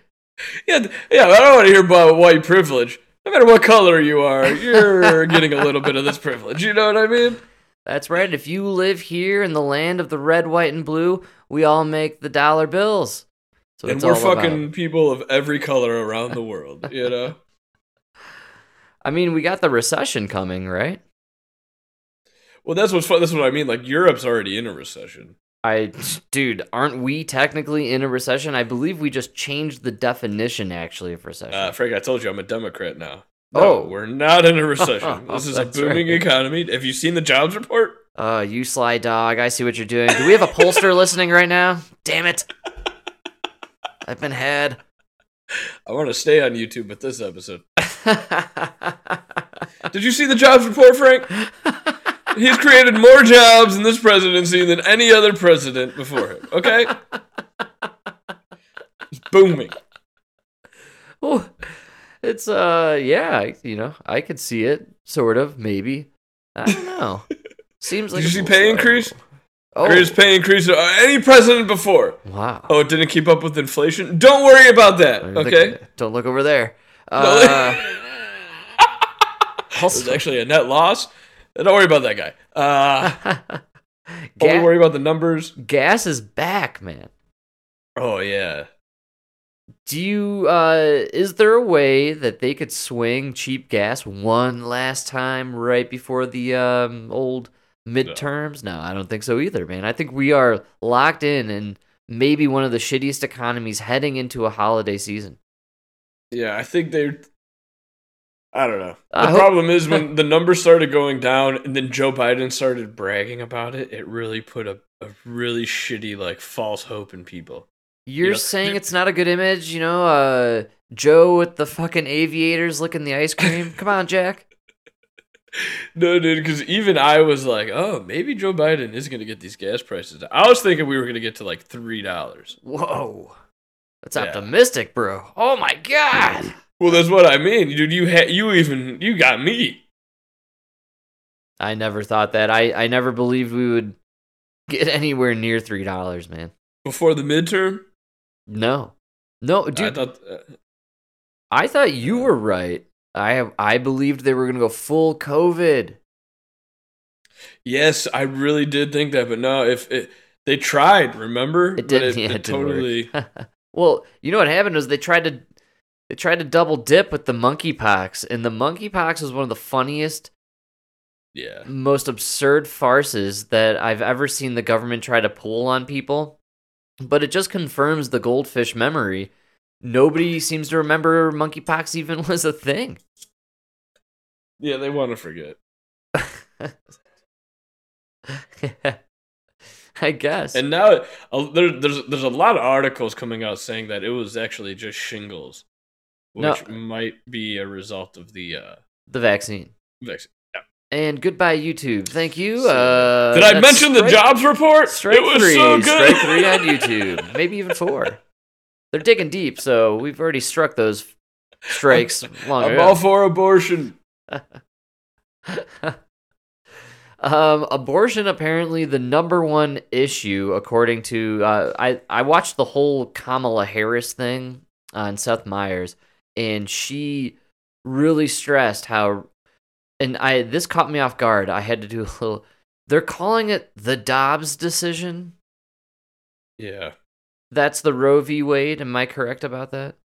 Yeah, yeah. I don't want to hear about white privilege. No matter what color you are, you're getting a little bit of this privilege. You know what I mean? That's right. If you live here in the land of the red, white, and blue, we all make the dollar bills. So and it's we're all fucking about people of every color around the world, you know? I mean, we got the recession coming, right? Well, that's what's fun. That's what I mean. Like, Europe's already in a recession. I, dude, aren't we technically in a recession? I believe we just changed the definition, actually, of recession. Uh, Frank, I told you I'm a Democrat now. No, oh, we're not in a recession. This is a booming right. economy. Have you seen the jobs report? Uh, you sly dog. I see what you're doing. Do we have a pollster listening right now? Damn it. I've been had. I want to stay on YouTube with this episode. Did you see the jobs report, Frank? He's created more jobs in this presidency than any other president before him. Okay? It's booming. Oh, it's, uh, yeah, you know, I could see it, sort of, maybe. I don't know. Seems like. Did you see pay increase? Oh. Greatest pay increase of any president before. Wow. Oh, it didn't keep up with inflation? Don't worry about that, okay? Think, don't look over there. Uh, also, it was actually a net loss. Don't worry about that guy. Uh, Gas, don't worry about the numbers. Gas is back, man. Oh, yeah. Do you, uh, is there a way that they could swing cheap gas one last time right before the um, old midterms? No. no, I don't think so either, man. I think we are locked in and maybe one of the shittiest economies heading into a holiday season. Yeah, I think they're, I don't know. The hope- problem is when the numbers started going down and then Joe Biden started bragging about it, it really put a, a really shitty, like, false hope in people. You're you know? saying it's not a good image, you know, uh, Joe with the fucking aviators licking the ice cream? Come on, Jack. No, dude, because even I was like, oh, maybe Joe Biden is going to get these gas prices down. I was thinking we were going to get to, like, three dollars. Whoa. That's yeah. optimistic, bro. Oh, my God. Well, that's what I mean. Dude, you ha- you even, you got me. I never thought that. I, I never believed we would get anywhere near three dollars, man. Before the midterm? No. No, dude. I thought, uh, I thought you were right. I have, I believed they were going to go full COVID. Yes, I really did think that, but no, if it, they tried, remember? It didn't, it, yeah, it it totally. Didn't work. Well, you know what happened was they tried to they tried to double dip with the monkeypox, and the monkeypox was one of the funniest, yeah, most absurd farces that I've ever seen the government try to pull on people. But it just confirms the goldfish memory. Nobody seems to remember monkeypox even was a thing. Yeah, they want to forget. Yeah. I guess. And now uh, there, there's there's a lot of articles coming out saying that it was actually just shingles, which no. might be a result of the uh, the vaccine. Vaccine. Yeah. And goodbye, YouTube. Thank you. So, uh, did I mention straight, the jobs report? Straight it was three, so good. Straight three on YouTube. Maybe even four. They're digging deep, so we've already struck those strikes long ago. I'm all for abortion. Um, abortion, apparently the number one issue, according to, uh, I, I watched the whole Kamala Harris thing on Seth Meyers, and she really stressed how, and I, this caught me off guard. I had to do a little, they're calling it the Dobbs decision. Yeah. That's the Roe v. Wade. Am I correct about that?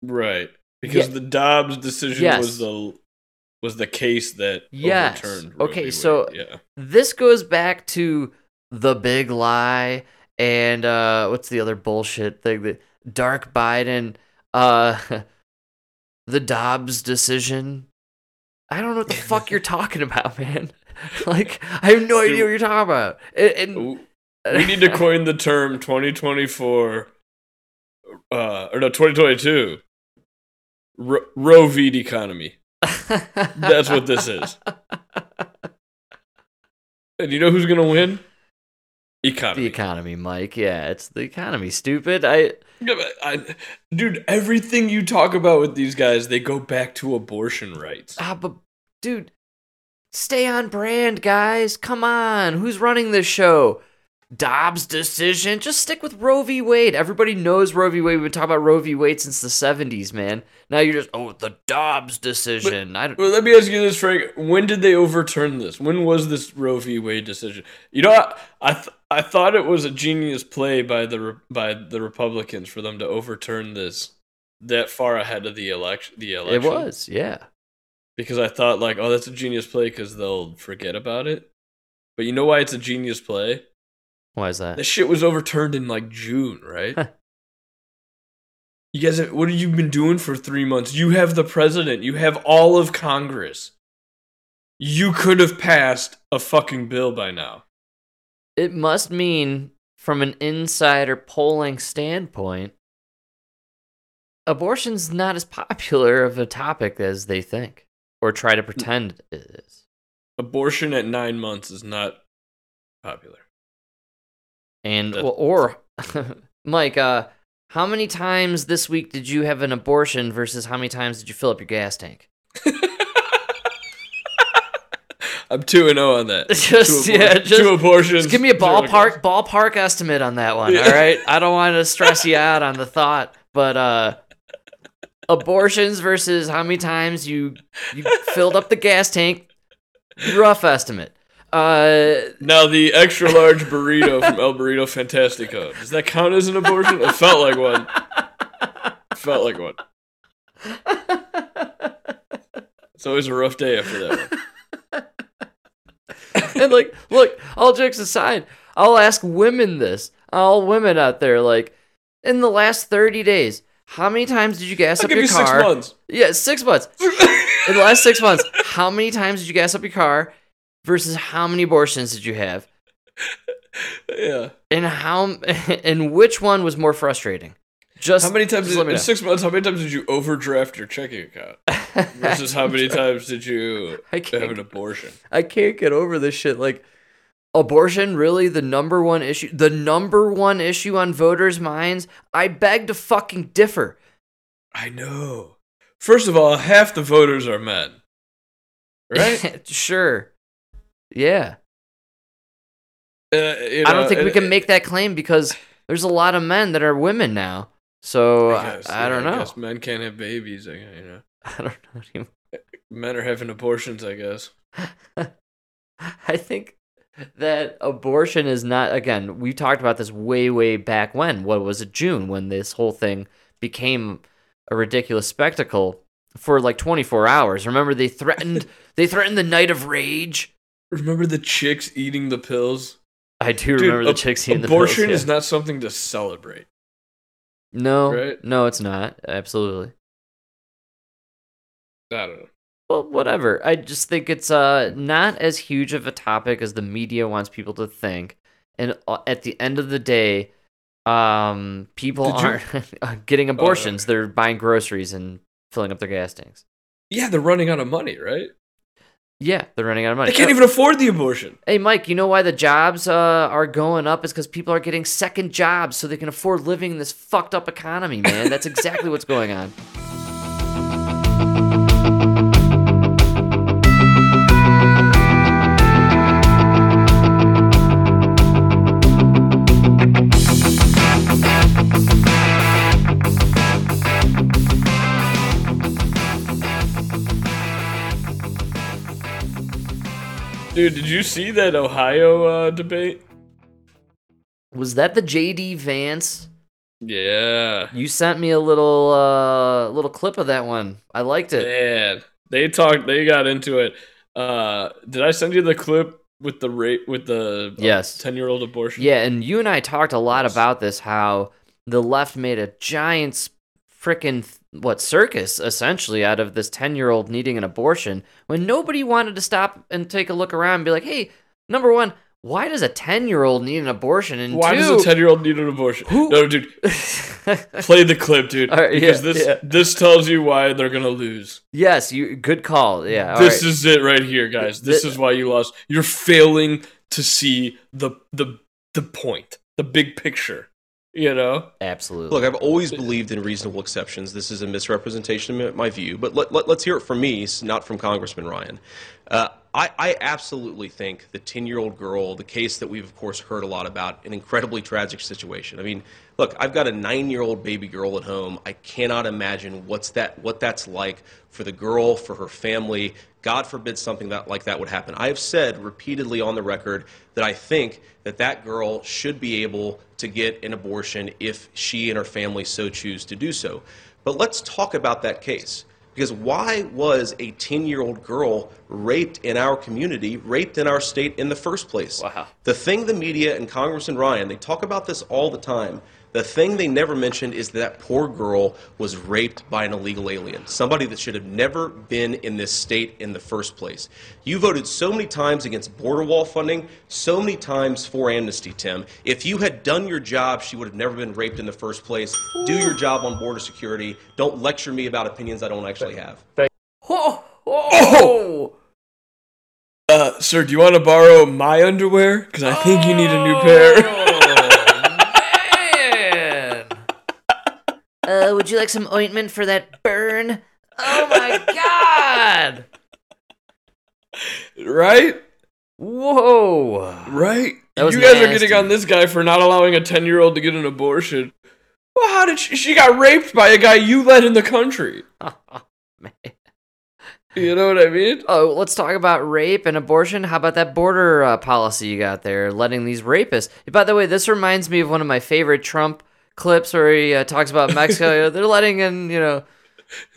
Right. Because yeah. the Dobbs decision yes. was the... was the case that yes. overturned Roe okay, v. Wade. So yeah. this goes back to the big lie and uh, what's the other bullshit thing? The Dark Biden, uh, the Dobbs decision. I don't know what the fuck you're talking about, man. Like, I have no Dude, idea what you're talking about. And, and, we need to coin the term twenty twenty-four, uh, or no, twenty twenty-two, Ro- Roe v. economy. That's what this is. And you know who's gonna win? Economy. The economy, Mike. Yeah, it's the economy, stupid. I, I dude, everything you talk about with these guys, they go back to abortion rights. Ah, but dude, stay on brand, guys. Come on. Who's running this show? Dobbs decision. Just stick with Roe v. Wade. Everybody knows Roe v. Wade. We've been talking about Roe v. Wade since the seventies, man. Now you're just, oh, the Dobbs decision. But, I don't. Well, let me ask you this, Frank. When did they overturn this? When was this Roe v. Wade decision? You know, I I, th- I thought it was a genius play by the re- by the Republicans for them to overturn this that far ahead of the election. The election. It was, yeah. Because I thought, like, oh, that's a genius play because they'll forget about it. But you know why it's a genius play? Why is that? That shit was overturned in like June, right? You guys, have, what have you been doing for three months? You have the president. You have all of Congress. You could have passed a fucking bill by now. It must mean, from an insider polling standpoint, abortion's not as popular of a topic as they think, or try to pretend it is. Abortion at nine months is not popular. And, well, or, Mike, uh, how many times this week did you have an abortion versus how many times did you fill up your gas tank? I'm two and oh on that. Just, two, abor- yeah, just, two abortions. Just give me a ballpark ballpark estimate on that one, yeah. All right? I don't want to stress you out on the thought, but uh, abortions versus how many times you you filled up the gas tank, rough estimate. Uh, now, the extra-large burrito from El Burrito Fantastico, does that count as an abortion? It felt like one. It felt like one. It's always a rough day after that one. And like, look, all jokes aside, I'll ask women this. All women out there, like, in the last thirty days, how many times did you gas I'll up give your you car? Six months. Yeah, six months. In the last six months, how many times did you gas up your car versus how many abortions did you have? Yeah. And how? And which one was more frustrating? Just how many times? Just did, in six months, how many times did you overdraft your checking account? Versus how many times did you have an abortion? I can't get over this shit. Like, abortion, really the number one issue? The number one issue on voters' minds? I beg to fucking differ. I know. First of all, half the voters are men. Right? Sure. Yeah. Uh, you know, I don't think we can make that claim because there's a lot of men that are women now. So, I, guess, I, I don't yeah, know. I guess men can't have babies, you know. I don't know anymore. Men are having abortions, I guess. I think that abortion is not, again, we talked about this way, way back when. What was it, June, when this whole thing became a ridiculous spectacle for like twenty-four hours. Remember they threatened they threatened the night of rage? Remember the chicks eating the pills? I do Dude, remember the ab- chicks eating the pills. Abortion yeah. is not something to celebrate. No, right? No, it's not. Absolutely. I don't know. Well, whatever. I just think it's uh not as huge of a topic as the media wants people to think. And at the end of the day, um, people Did aren't you... getting abortions. Oh, okay. They're buying groceries and filling up their gas tanks. Yeah, they're running out of money, right? Yeah, they're running out of money. They can't oh. even afford the abortion. Hey, Mike, you know why the jobs uh, are going up? It's because people are getting second jobs so they can afford living in this fucked up economy, man. That's exactly what's going on. Dude, did you see that Ohio uh, debate? Was that the J D Vance? Yeah. You sent me a little uh, little clip of that one. I liked it. Man, they talked. They got into it. Uh, did I send you the clip with the rape with the yes. ten-year-old abortion? Yeah, and you and I talked a lot about this. How the left made a giant frickin' what circus essentially out of this ten year old needing an abortion when nobody wanted to stop and take a look around and be like, hey, number one, why does a ten year old need an abortion? And why two, does a ten year old need an abortion? Who? No, dude, play the clip, dude, right, because yeah, this yeah. this tells you why they're gonna lose. Yes, you good call. Yeah, all this right. is it right here, guys. This the, is why you lost. You're failing to see the the the point, the big picture. You know? Absolutely. Look, I've always believed in reasonable exceptions. This is a misrepresentation of my view, but let, let, let's hear it from me, not from Congressman Ryan. Uh, I, I absolutely think the ten-year-old girl, the case that we've, of course, heard a lot about, an incredibly tragic situation. I mean, look, I've got a nine-year-old baby girl at home. I cannot imagine what's that, what that's like for the girl, for her family. God forbid something that, like that would happen. I have said repeatedly on the record that I think that that girl should be able to get an abortion if she and her family so choose to do so. But let's talk about that case. Because why was a ten-year-old girl raped in our community, raped in our state in the first place? Wow. The thing the media and Congressman Ryan, they talk about this all the time. The thing they never mentioned is that poor girl was raped by an illegal alien, somebody that should have never been in this state in the first place. You voted so many times against border wall funding, so many times for amnesty, Tim. If you had done your job, she would have never been raped in the first place. Do your job on border security. Don't lecture me about opinions I don't actually have. Oh! Oh! Uh, sir, do you want to borrow my underwear? Because I think you need a new pair. Uh, would you like some ointment for that burn? Oh my god! Right? Whoa! Right? You guys nasty. Are getting on this guy for not allowing a ten-year-old to get an abortion. Well, how did she... She got raped by a guy you led in the country. Oh, man. You know what I mean? Oh, let's talk about rape and abortion. How about that border uh, policy you got there, letting these rapists... By the way, this reminds me of one of my favorite Trump... clips where he uh, talks about Mexico. They're letting in, you know,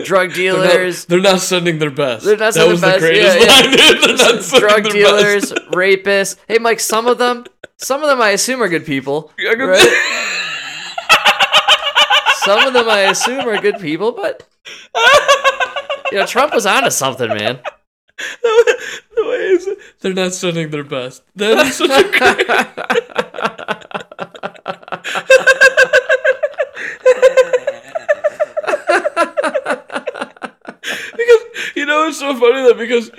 drug dealers. They're not, they're not sending their best. They're not sending their best. That was the greatest line. They're not drug dealers, best. Rapists. Hey, Mike. Some of them, some of them, I assume are good people. Right? Some of them, I assume, are good people. But you know, Trump was onto something, man. The way, the way is, they're not sending their best. That's such a great. Because, you know, it's so funny that because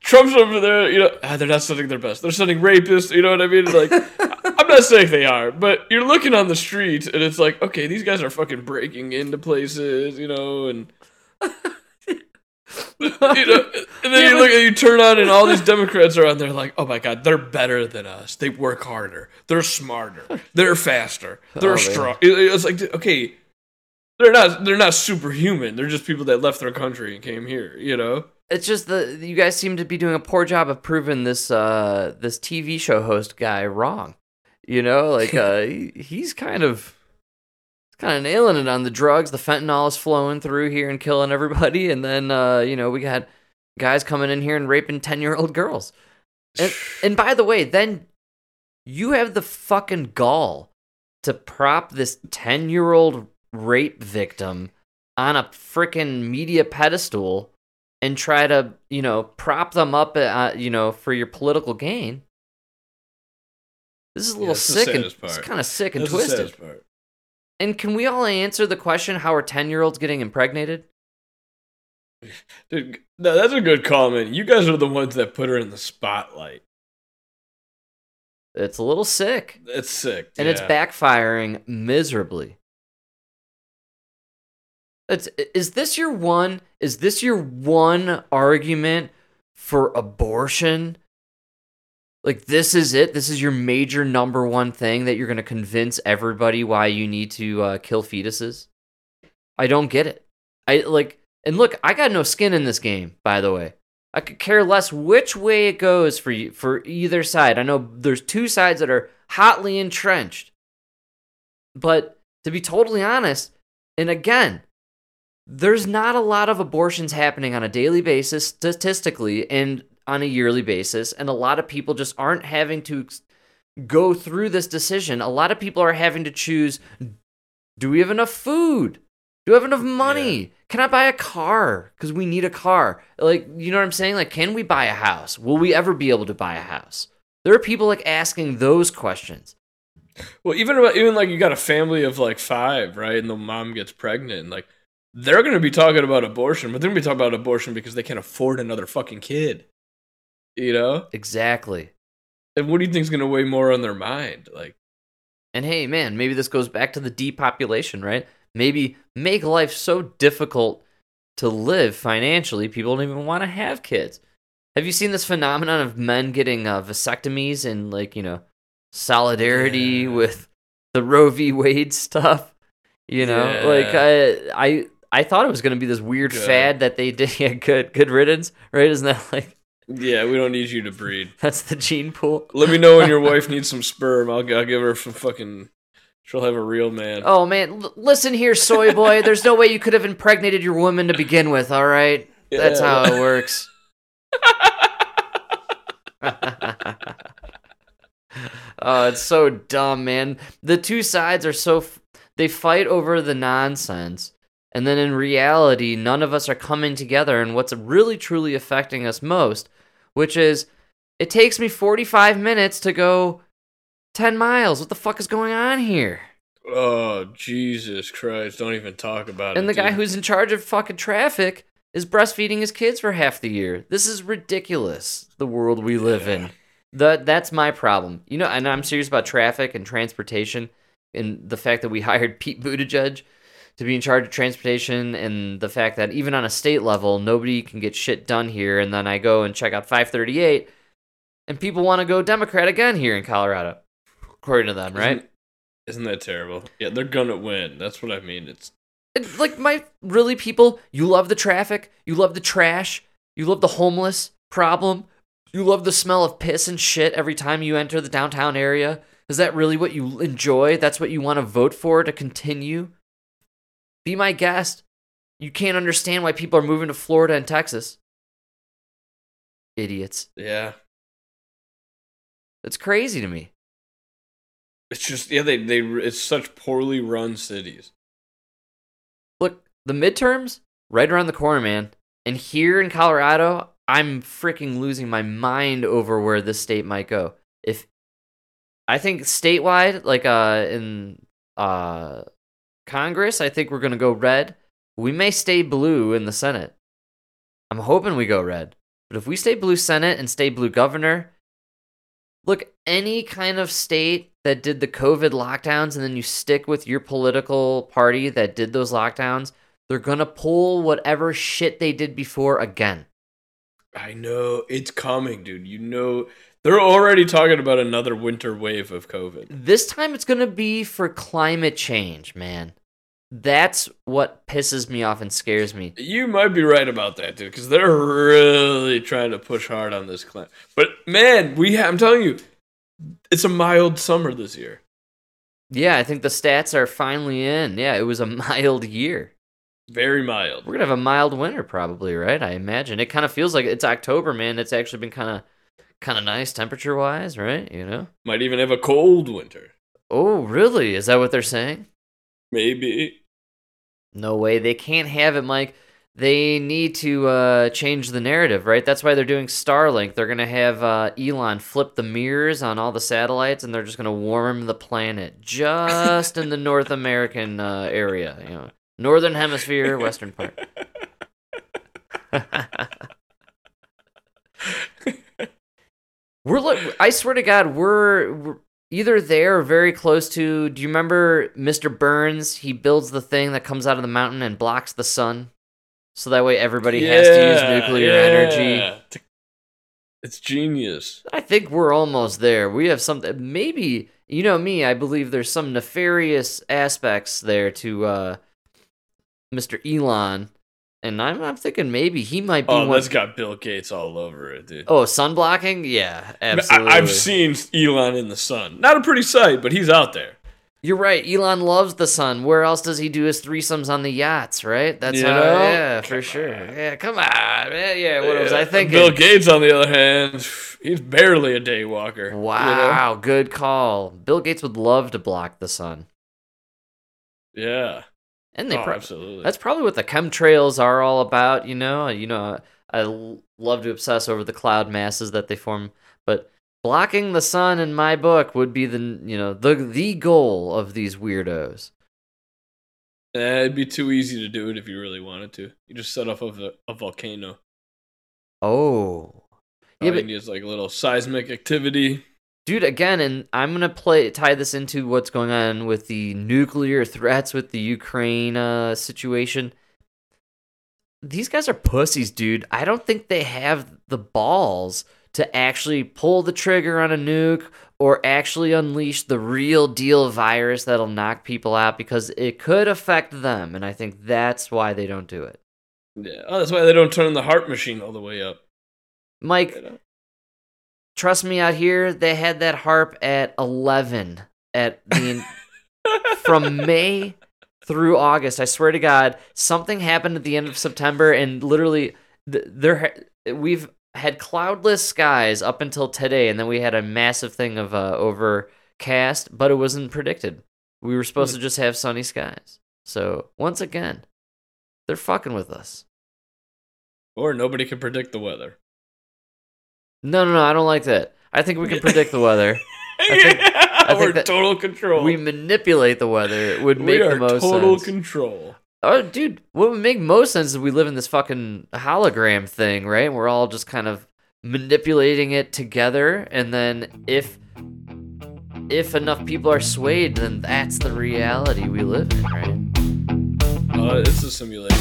Trump's over there, you know, ah, they're not sending their best. They're sending rapists, you know what I mean? Like, I'm not saying they are, but you're looking on the streets and it's like, okay, these guys are fucking breaking into places, you know, and... you know, and then you look and you turn on and all these Democrats are on there like, oh my god, they're better than us, they work harder, they're smarter, they're faster, they're oh, strong. It's like, okay, they're not they're not superhuman, they're just people that left their country and came here, you know. It's just the you guys seem to be doing a poor job of proving this uh this T V show host guy wrong, you know, like uh he, he's kind of kind of nailing it on the drugs. The fentanyl is flowing through here and killing everybody, and then uh you know, we got guys coming in here and raping ten-year-old girls. And, and by the way, then you have the fucking gall to prop this ten-year-old rape victim on a freaking media pedestal and try to, you know, prop them up uh, you know, for your political gain. This is a little yeah, sick and part. It's kind of sick and that's twisted. And can we all answer the question, how are ten-year-olds getting impregnated? Dude, no, that's a good comment. You guys are the ones that put her in the spotlight. It's a little sick. It's sick, and yeah. It's backfiring miserably. It's, is this your one? Is this your one argument for abortion? Like, this is it? This is your major number one thing that you're going to convince everybody why you need to uh, kill fetuses? I don't get it. I like, and look, I got no skin in this game, by the way. I could care less which way it goes for you, for either side. I know there's two sides that are hotly entrenched. But to be totally honest, and again, there's not a lot of abortions happening on a daily basis statistically, and on a yearly basis, and a lot of people just aren't having to go through this decision. A lot of people are having to choose, do we have enough food? Do we have enough money? Yeah. Can I buy a car? Because we need a car. Like, you know what I'm saying? Like, can we buy a house? Will we ever be able to buy a house? There are people, like, asking those questions. Well, even, about, even like, you got a family of, like, five, right? And the mom gets pregnant, and, like, they're going to be talking about abortion, but they're going to be talking about abortion because they can't afford another fucking kid. You know? Exactly. And what do you think is going to weigh more on their mind? Like, and hey, man, maybe this goes back to the depopulation, right? Maybe make life so difficult to live financially, people don't even want to have kids. Have you seen this phenomenon of men getting uh, vasectomies in, like, you know, solidarity yeah. with the Roe v. Wade stuff? You know? Yeah. Like, I, I, I thought it was going to be this weird good. fad that they did. Yeah, good, good riddance, right? Isn't that like... Yeah, we don't need you to breed. That's the gene pool. Let me know when your wife needs some sperm. I'll, I'll give her some fucking She'll have a real man. Oh, man. L- listen here, soy boy. There's no way you could have impregnated your woman to begin with, all right? Yeah. That's how it works. Oh, it's so dumb, man. The two sides are so... F- they fight over the nonsense. And then in reality, none of us are coming together. And what's really, truly affecting us most, which is, it takes me forty-five minutes to go... ten miles. What the fuck is going on here? Oh, Jesus Christ. Don't even talk about it. And the guy who's in charge of fucking traffic is breastfeeding his kids for half the year. This is ridiculous, the world we live in. That that's my problem. You know, and I'm serious about traffic and transportation and the fact that we hired Pete Buttigieg to be in charge of transportation and the fact that even on a state level, nobody can get shit done here. And then I go and check out five thirty-eight and people want to go Democrat again here in Colorado. According to them, right? Isn't, isn't that terrible? Yeah, they're gonna win. That's what I mean. It's, it's like my really people. You love the traffic. You love the trash. You love the homeless problem. You love the smell of piss and shit every time you enter the downtown area. Is that really what you enjoy? That's what you want to vote for to continue? Be my guest. You can't understand why people are moving to Florida and Texas. Idiots. Yeah. It's crazy to me. It's just, yeah, they, they, it's such poorly run cities. Look, the midterms, right around the corner, man. And here in Colorado, I'm freaking losing my mind over where this state might go. If, I think statewide, like uh, in uh, Congress, I think we're going to go red. We may stay blue in the Senate. I'm hoping we go red. But if we stay blue Senate and stay blue governor, look, any kind of state that did the COVID lockdowns and then you stick with your political party that did those lockdowns, they're going to pull whatever shit they did before again. I know. It's coming, dude. You know, they're already talking about another winter wave of COVID. This time it's going to be for climate change, man. That's what pisses me off and scares me. You might be right about that, dude, because they're really trying to push hard on this climate. But, man, we ha- I'm telling you, it's a mild summer this year. Yeah, I think the stats are finally in. Yeah, it was a mild year. Very mild. We're going to have a mild winter probably, right? I imagine. It kind of feels like it's October, man. It's actually been kind of kind of nice temperature-wise, right? You know? Might even have a cold winter. Oh, really? Is that what they're saying? Maybe. No way. They can't have it, Mike. They need to uh, change the narrative, right? That's why they're doing Starlink. They're going to have uh, Elon flip the mirrors on all the satellites, and they're just going to warm the planet just in the North American uh, area. You know, Northern Hemisphere, Western part. We're look. I swear to God, we're... we're either there or very close to... Do you remember Mister Burns? He builds the thing that comes out of the mountain and blocks the sun. So that way everybody yeah, has to use nuclear yeah. energy. It's genius. I think we're almost there. We have something... Maybe... You know me, I believe there's some nefarious aspects there to uh, Mister Elon. And I'm, I'm thinking maybe he might be oh, one... Oh, that's got Bill Gates all over it, dude. Oh, sun blocking? Yeah, absolutely. I, I've seen Elon in the sun. Not a pretty sight, but he's out there. You're right. Elon loves the sun. Where else does he do his threesomes on the yachts, right? That's you how... Know? Yeah, come for sure. On. Yeah, come on. Man. Yeah, what yeah. was I thinking? Bill Gates, on the other hand, he's barely a day walker. Wow, you know? Good call. Bill Gates would love to block the sun. Yeah. And they oh, pro- absolutely. That's probably what the chemtrails are all about, you know? You know, I love to obsess over the cloud masses that they form, but blocking the sun in my book would be the, you know, the the goal of these weirdos. Eh, it'd be too easy to do it if you really wanted to. You just set off of a, a volcano. Oh. Yeah, but it's like a little seismic activity. Dude, again, and I'm gonna play tie this into what's going on with the nuclear threats with the Ukraine uh, situation. These guys are pussies, dude. I don't think they have the balls to actually pull the trigger on a nuke or actually unleash the real deal virus that'll knock people out because it could affect them, and I think that's why they don't do it. Yeah, oh, that's why they don't turn the heart machine all the way up, Mike. Trust me out here, they had that harp at eleven at the From May through August, I swear to God, something happened at the end of September, and literally, th- there we've had cloudless skies up until today, and then we had a massive thing of uh, overcast, but it wasn't predicted. We were supposed to just have sunny skies. So, once again, they're fucking with us. Or nobody can predict the weather. No, no, no, I don't like that. I think we can predict the weather. I think, yeah, I think we're total control. We manipulate the weather. It would make the most sense. We are total control. Oh, dude, what would make most sense is we live in this fucking hologram thing, right? We're all just kind of manipulating it together, and then if if enough people are swayed, then that's the reality we live in, right? Uh, it's a simulation.